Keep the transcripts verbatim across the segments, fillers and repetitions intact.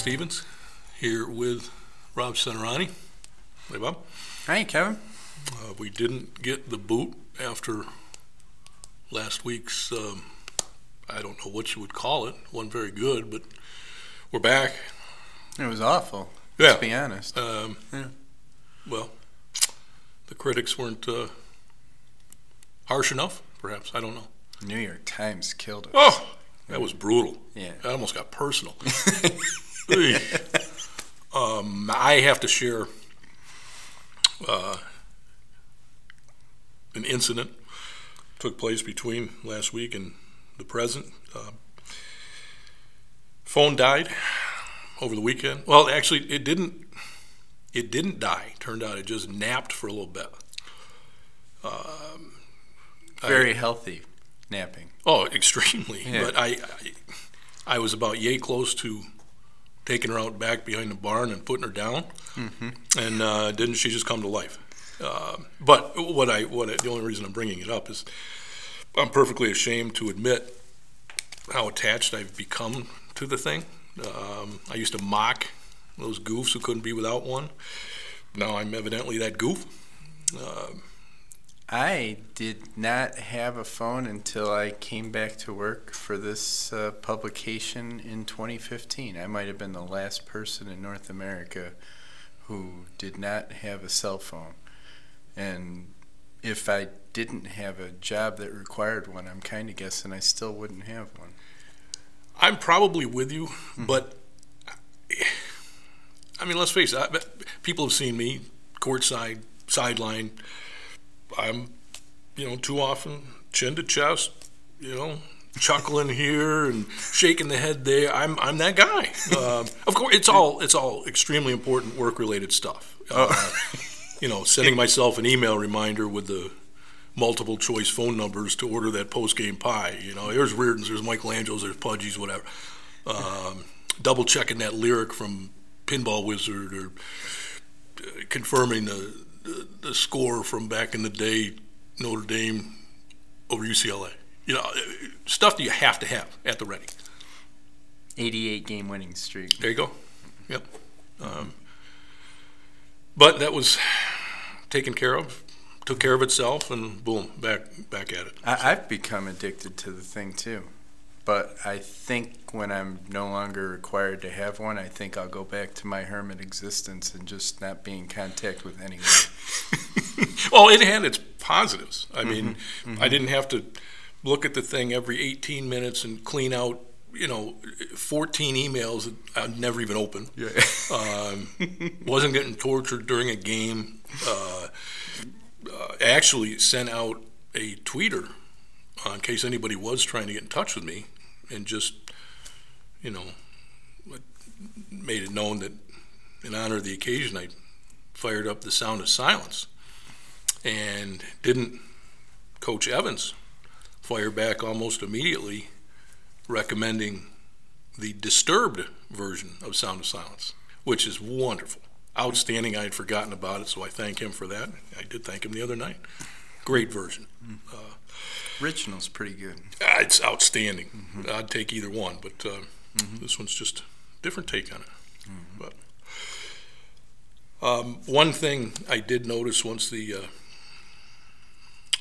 Stevens here with Rob Cenerani. Hey, Bob. Hey, Kevin. Uh, we didn't get the boot after last week's, um, I don't know what you would call it. It wasn't very good, but we're back. It was awful, yeah. Let's be honest. Um, yeah. Well, the critics weren't uh, harsh enough, perhaps. I don't know. New York Times killed us. Oh, that was brutal. Yeah. That almost got personal. um, I have to share uh, an incident that took place between last week and the present. Uh, phone died over the weekend. Well, actually, it didn't. It didn't die. Turned out it just napped for a little bit. Um, Very I, healthy. Napping. Oh, extremely. Yeah. But I, I, I was about yay close to taking her out back behind the barn and putting her down, mm-hmm. and uh, didn't she just come to life? Uh, but what I, what I, the only reason I'm bringing it up is I'm perfectly ashamed to admit how attached I've become to the thing. Um, I used to mock those goofs who couldn't be without one. Now I'm evidently that goof. Uh, I did not have a phone until I came back to work for this uh, publication in twenty fifteen. I might have been the last person in North America who did not have a cell phone. And if I didn't have a job that required one, I'm kind of guessing I still wouldn't have one. I'm probably with you, mm-hmm. but, I mean, let's face it, people have seen me courtside, sideline. I'm, you know, too often chin to chest, you know, chuckling here and shaking the head there. I'm I'm that guy. Um, of course, it's all it's all extremely important work related stuff. Uh, you know, sending myself an email reminder with the multiple choice phone numbers to order that post game pie. You know, there's Reardon's, there's Michelangelo's, there's Pudgy's, whatever. Um, double checking that lyric from Pinball Wizard or uh, confirming the. The, the score from back in the day, Notre Dame over U C L A. You know, stuff that you have to have at the ready. eighty-eight game winning streak. There you go. Yep. Um, but that was taken care of, took care of itself, and boom, back back at it. I, I've become addicted to the thing too. But I think when I'm no longer required to have one, I think I'll go back to my hermit existence and just not be in contact with anyone. Well, it had its positives. I mm-hmm. mean, mm-hmm. I didn't have to look at the thing every eighteen minutes and clean out, you know, fourteen emails that I'd never even opened. Yeah. um, wasn't getting tortured during a game. Uh, uh, actually sent out a tweeter. Uh, in case anybody was trying to get in touch with me, and just, you know, made it known that in honor of the occasion, I fired up the Sound of Silence and didn't. Coach Evans fire back almost immediately recommending the Disturbed version of Sound of Silence, which is wonderful. Outstanding. I had forgotten about it, so I thank him for that. I did thank him the other night. Great version. Uh, Original's pretty good. Uh, it's outstanding. Mm-hmm. I'd take either one, but uh, mm-hmm. this one's just a different take on it. Mm-hmm. But um, one thing I did notice once the uh,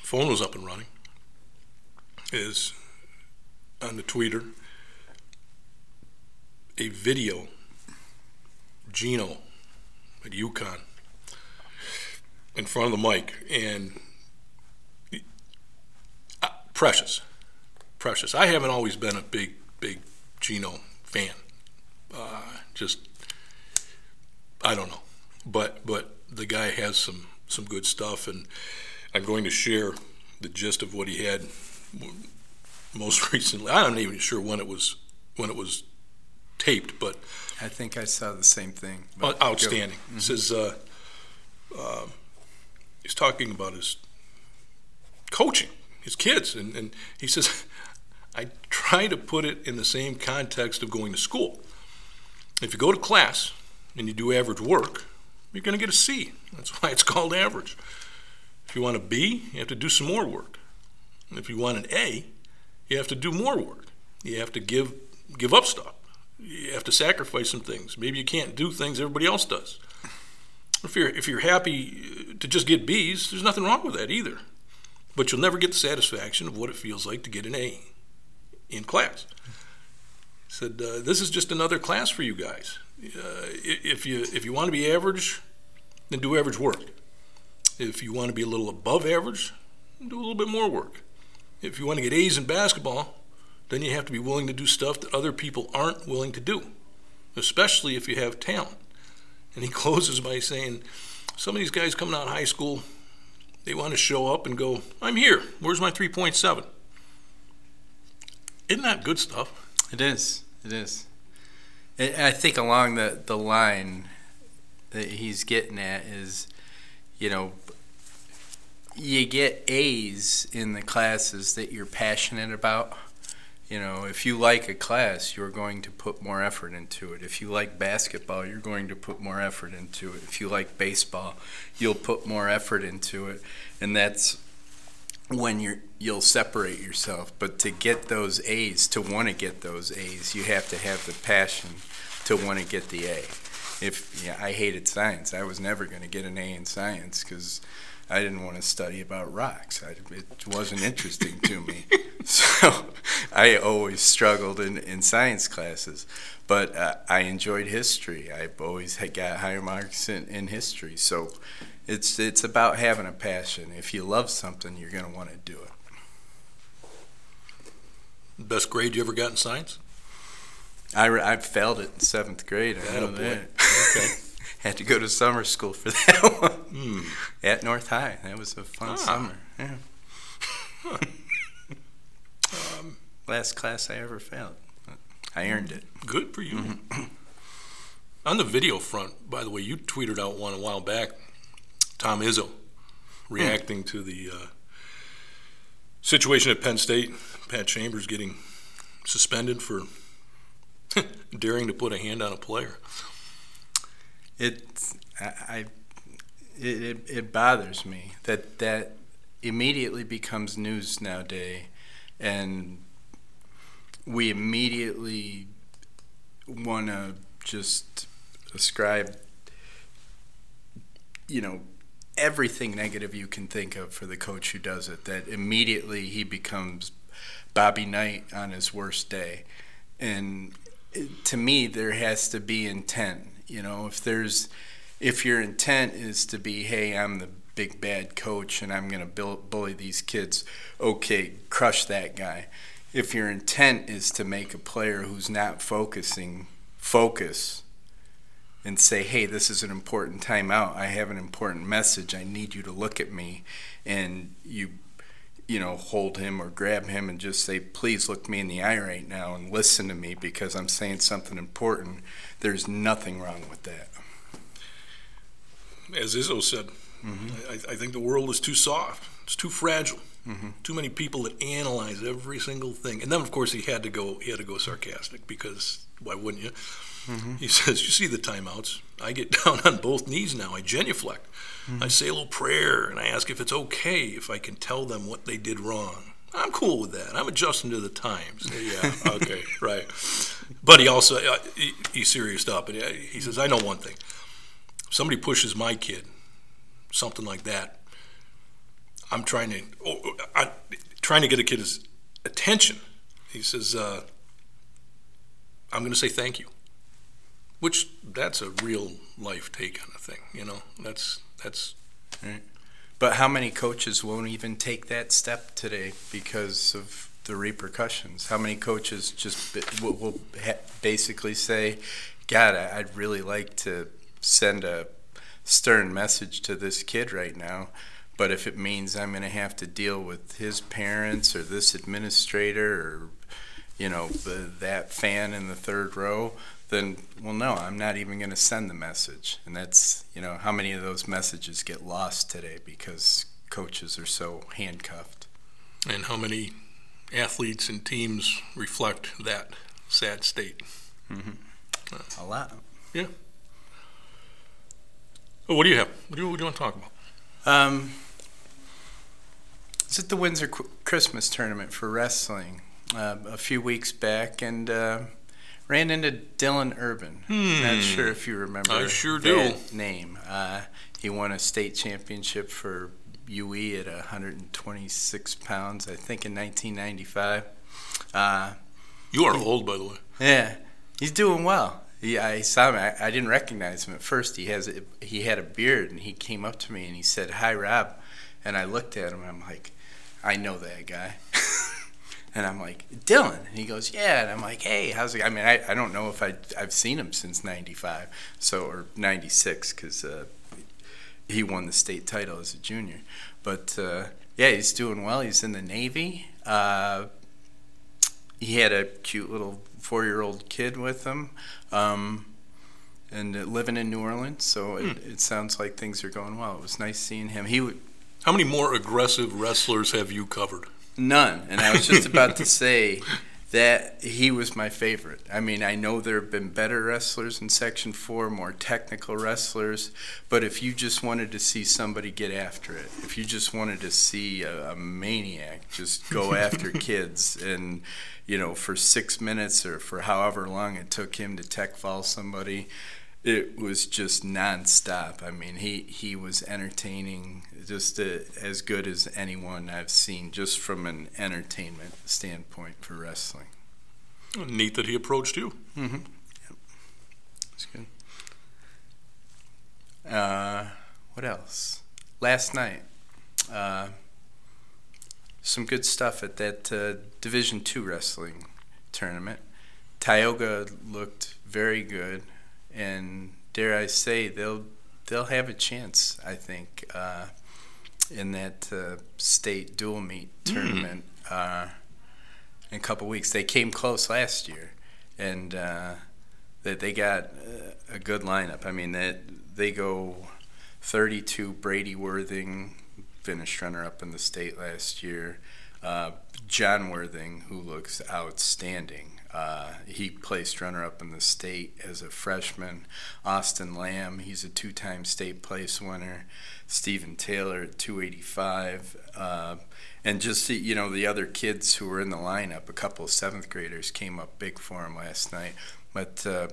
phone was up and running is on the tweeter a video Gino at UConn in front of the mic and. Precious, precious. I haven't always been a big, big Gino fan. Uh, just, I don't know. But but the guy has some, some good stuff, and I'm going to share the gist of what he had most recently. I'm not even sure when it was when it was taped, but I think I saw the same thing. Outstanding. Mm-hmm. This is uh, uh, he's talking about his coaching. His kids, and, and he says, I try to put it in the same context of going to school. If you go to class and you do average work, you're going to get a C. That's why it's called average. If you want a B, you have to do some more work. And if you want an A, you have to do more work. You have to give give up stuff. you have to sacrifice some things. Maybe you can't do things everybody else does. If you're if you're happy to just get B's, there's nothing wrong with that either. But you'll never get the satisfaction of what it feels like to get an A in class. He said, uh, this is just another class for you guys. Uh, if you if you want to be average, then do average work. If you want to be a little above average, do a little bit more work. If you want to get A's in basketball, then you have to be willing to do stuff that other people aren't willing to do, especially if you have talent. And he closes by saying, some of these guys coming out of high school, they want to show up and go, I'm here. Where's my three point seven? Isn't that good stuff? It is. It is. I think along the, the line that he's getting at is, you know, you get A's in the classes that you're passionate about. You know, if you like a class, you're going to put more effort into it. If you like basketball, you're going to put more effort into it. If you like baseball, you'll put more effort into it. And that's when you're, you'll separate yourself. But to get those A's, to want to get those A's, you have to have the passion to want to get the A. If yeah, I hated science. I was never going to get an A in science because I didn't want to study about rocks. I, it wasn't interesting to me. So I always struggled in, in science classes. But uh, I enjoyed history. I always had got higher marks in, in history. So it's it's about having a passion. If you love something, you're going to want to do it. Best grade you ever got in science? I, re- I failed it in seventh grade. I Atta know boy. That. Okay. Had to go to summer school for that one mm. at North High. That was a fun ah. summer. Yeah. Huh. um, Last class I ever failed. I earned it. Good for you. Mm-hmm. On the video front, by the way, you tweeted out one a while back. Tom Izzo reacting mm. to the uh, situation at Penn State. Pat Chambers getting suspended for daring to put a hand on a player. It, I, it it bothers me that that immediately becomes news nowadays, and we immediately want to just ascribe, you know, everything negative you can think of for the coach who does it. That immediately he becomes Bobby Knight on his worst day, and it, to me there has to be intent. You know, if there's, if your intent is to be, hey, I'm the big bad coach and I'm going to bully these kids, okay, crush that guy. If your intent is to make a player who's not focusing, focus and say, hey, this is an important timeout. I have an important message. I need you to look at me. And you, you know, hold him or grab him and just say, please look me in the eye right now and listen to me because I'm saying something important. There's nothing wrong with that. As Izzo said, mm-hmm. I, I think the world is too soft. It's too fragile. Mm-hmm. Too many people that analyze every single thing. And then, of course, he had to go. He had to go sarcastic because why wouldn't you? Mm-hmm. He says, "You see the timeouts. I get down on both knees now. I genuflect. Mm-hmm. I say a little prayer and I ask if it's okay if I can tell them what they did wrong. I'm cool with that. I'm adjusting to the times." Yeah, okay, right. But he also, uh, he, he serious up. And he says, I know one thing. If somebody pushes my kid, something like that, I'm trying to oh, I, trying to get a kid's attention. He says, uh, I'm going to say thank you, which that's a real life take on a thing. You know, that's that's right. But how many coaches won't even take that step today because of the repercussions? How many coaches just will basically say, God, I'd really like to send a stern message to this kid right now, but if it means I'm going to have to deal with his parents or this administrator or, you know, the, that fan in the third row, then, well, no, I'm not even going to send the message. And that's, you know, how many of those messages get lost today because coaches are so handcuffed. And how many athletes and teams reflect that sad state? Mm-hmm. Uh, A lot. Yeah. Well, what do you have? What do you, what do you want to talk about? Um, it's at the Windsor Qu- Christmas Tournament for wrestling uh, a few weeks back, and... Uh, Ran into Dylan Urban. Hmm. Not sure if you remember I sure do. Name. Uh, he won a state championship for U E at one hundred twenty-six pounds, I think, in nineteen ninety-five. Uh, you are he, old, by the way. Yeah. He's doing well. He, I saw him. I, I didn't recognize him at first. He has a, he had a beard, and he came up to me, and he said, "Hi, Rob." And I looked at him, and I'm like, I know that guy. And I'm like, Dylan. And he goes, yeah. And I'm like, hey, how's it? I mean, I, I don't know if I, I've seen him since ninety-five, so, or ninety-six, because uh, he won the state title as a junior. But, uh, yeah, he's doing well. He's in the Navy. Uh, he had a cute little four-year-old kid with him, um, and uh, living in New Orleans. So hmm. it, it sounds like things are going well. It was nice seeing him. He would. How many more aggressive wrestlers have you covered? None. And I was just about to say that he was my favorite. I mean, I know there have been better wrestlers in Section four, more technical wrestlers, but if you just wanted to see somebody get after it, if you just wanted to see a, a maniac just go after kids and, you know, for six minutes or for however long it took him to tech fall somebody, it was just nonstop. I mean, he, he was entertaining, just uh, as good as anyone I've seen, just from an entertainment standpoint for wrestling. Well, neat that he approached you. Mm-hmm. Yep. That's good. Uh, what else? Last night, uh, some good stuff at that uh, Division two wrestling tournament. Tioga looked very good. And dare I say, they'll they'll have a chance, I think, uh, in that uh, state dual meet tournament uh, in a couple weeks. They came close last year, and uh, that they got a good lineup. I mean, that they go thirty-two. Brady Worthing finished runner-up in the state last year. Uh, John Worthing, who looks outstanding. Uh, he placed runner-up in the state as a freshman. Austin Lamb, he's a two-time state place winner. Steven Taylor at two eighty-five. Uh, and just, you know, the other kids who were in the lineup, a couple of seventh graders came up big for him last night. But uh,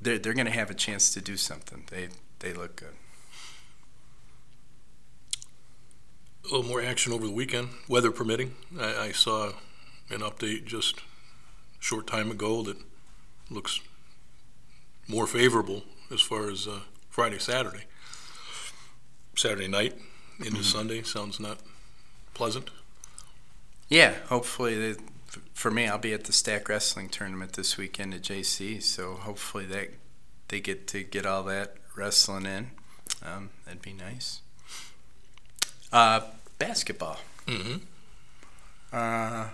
they're, they're going to have a chance to do something. They, they look good. A little more action over the weekend, weather permitting. I, I saw an update just short time ago that looks more favorable as far as uh, Friday, Saturday. Saturday night into mm-hmm. Sunday sounds not pleasant. Yeah, hopefully, they, for me, I'll be at the Stack Wrestling Tournament this weekend at J C, so hopefully that they get to get all that wrestling in. Um, that'd be nice. Uh, basketball. Mm-hmm. Uh,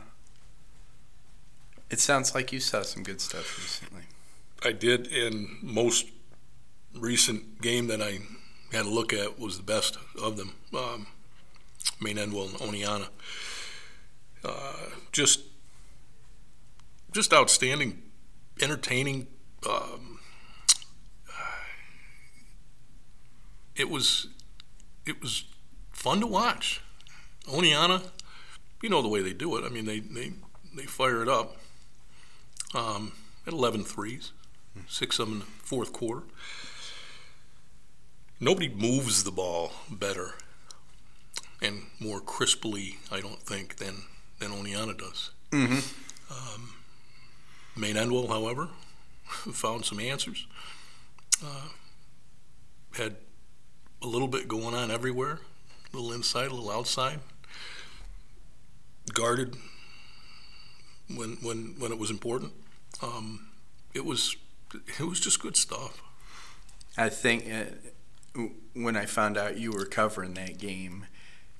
It sounds like you saw some good stuff recently. I did, and most recent game that I had a look at was the best of them. Um, Maine Endwell and Oneonta. Uh, just, just outstanding, entertaining. Um, it was, it was fun to watch. Oneonta, you know the way they do it. I mean, they they, they fire it up. Um, at eleven threes, six of them in the fourth quarter. Nobody moves the ball better and more crisply, I don't think, than, than Oneonta does. Mm-hmm. Um, Maine Endwell, however, found some answers. Uh, had a little bit going on everywhere, a little inside, a little outside. Guarded when when when it was important. Um, it was it was just good stuff. I think uh, when I found out you were covering that game,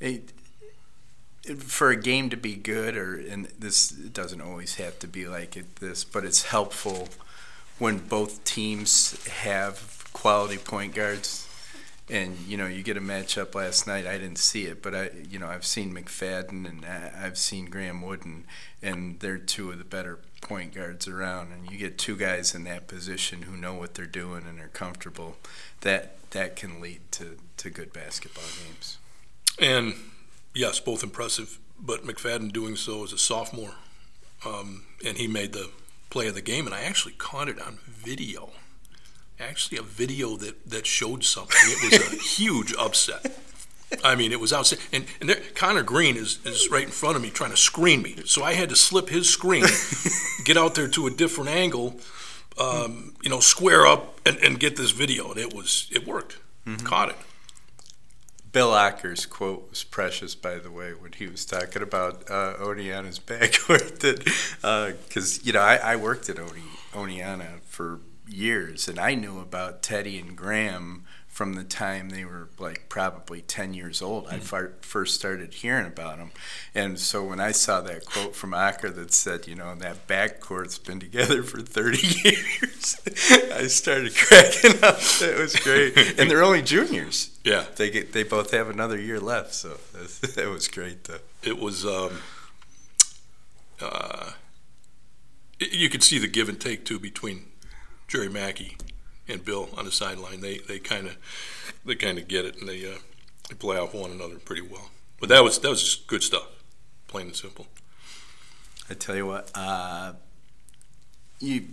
it, it, for a game to be good, or and this it doesn't always have to be like it, this, but it's helpful when both teams have quality point guards. And, you know, you get a matchup last night. I didn't see it, but, I, you know, I've seen McFadden and I've seen Graham Wooden, and they're two of the better point guards around. And you get two guys in that position who know what they're doing and are comfortable. That that can lead to, to good basketball games. And, yes, both impressive, but McFadden doing so as a sophomore, um, and he made the, play of the game, and I actually caught it on video. Actually, a video that, that showed something. It was a huge upset. I mean, it was outside. And, and there, Connor Green is, is right in front of me trying to screen me. So I had to slip his screen, get out there to a different angle, um, you know, square up and, and get this video. And it was it worked. Mm-hmm. Caught it. Bill Acker's quote was precious, by the way, when he was talking about uh, Oneonta's backcourt. Because, uh, you know, I, I worked at One, Oneonta for years, and I knew about Teddy and Graham from the time they were like probably ten years old. Mm-hmm. I far, first started hearing about them. And so when I saw that quote from Acker that said, you know, that backcourt's been together for thirty years, I started cracking up. It was great. And they're only juniors. Yeah. They get, they both have another year left, so that was great, though. It was, um, uh, you could see the give and take, too, between Jerry Mackey and Bill on the sideline. They they kind of they kind of get it, and they uh, they play off one another pretty well. But that was that was just good stuff, plain and simple. I tell you what, uh, you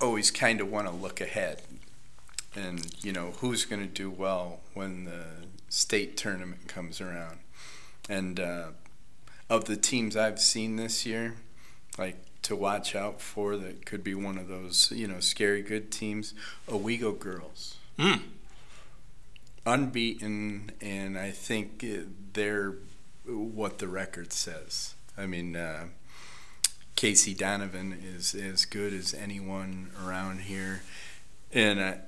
always kind of want to look ahead, and you know who's going to do well when the state tournament comes around. And uh, of the teams I've seen this year, like, to watch out for that could be one of those, you know, scary good teams. Owego girls. Mm. Unbeaten, and I think they're what the record says. I mean, uh, Casey Donovan is as good as anyone around here, and I,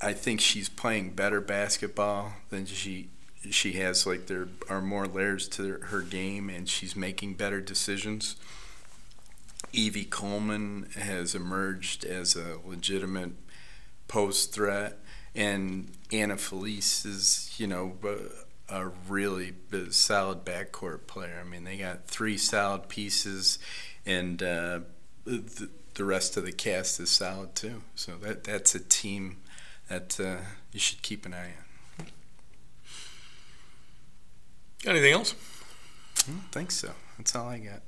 I think she's playing better basketball than she she has. Like, there are more layers to her game, and she's making better decisions. Evie Coleman has emerged as a legitimate post threat, and Anna Felice is, you know, a really solid backcourt player. I mean, they got three solid pieces, and uh, the, the rest of the cast is solid too. So that that's a team that uh, you should keep an eye on. Got anything else? I don't think so. That's all I got.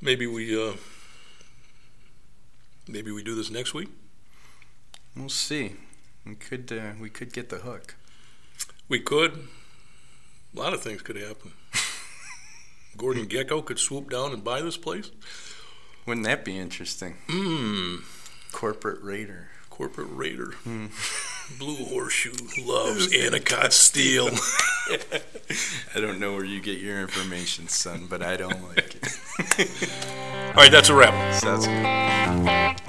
Maybe we uh, maybe we do this next week. We'll see. We could uh, we could get the hook. We could. A lot of things could happen. Gordon Gekko could swoop down and buy this place. Wouldn't that be interesting? Mm. Corporate Raider. Corporate Raider. Mm. Blue Horseshoe loves Anacott Steel. I don't know where you get your information, son, but I don't like it. All right, that's a wrap. Sounds good.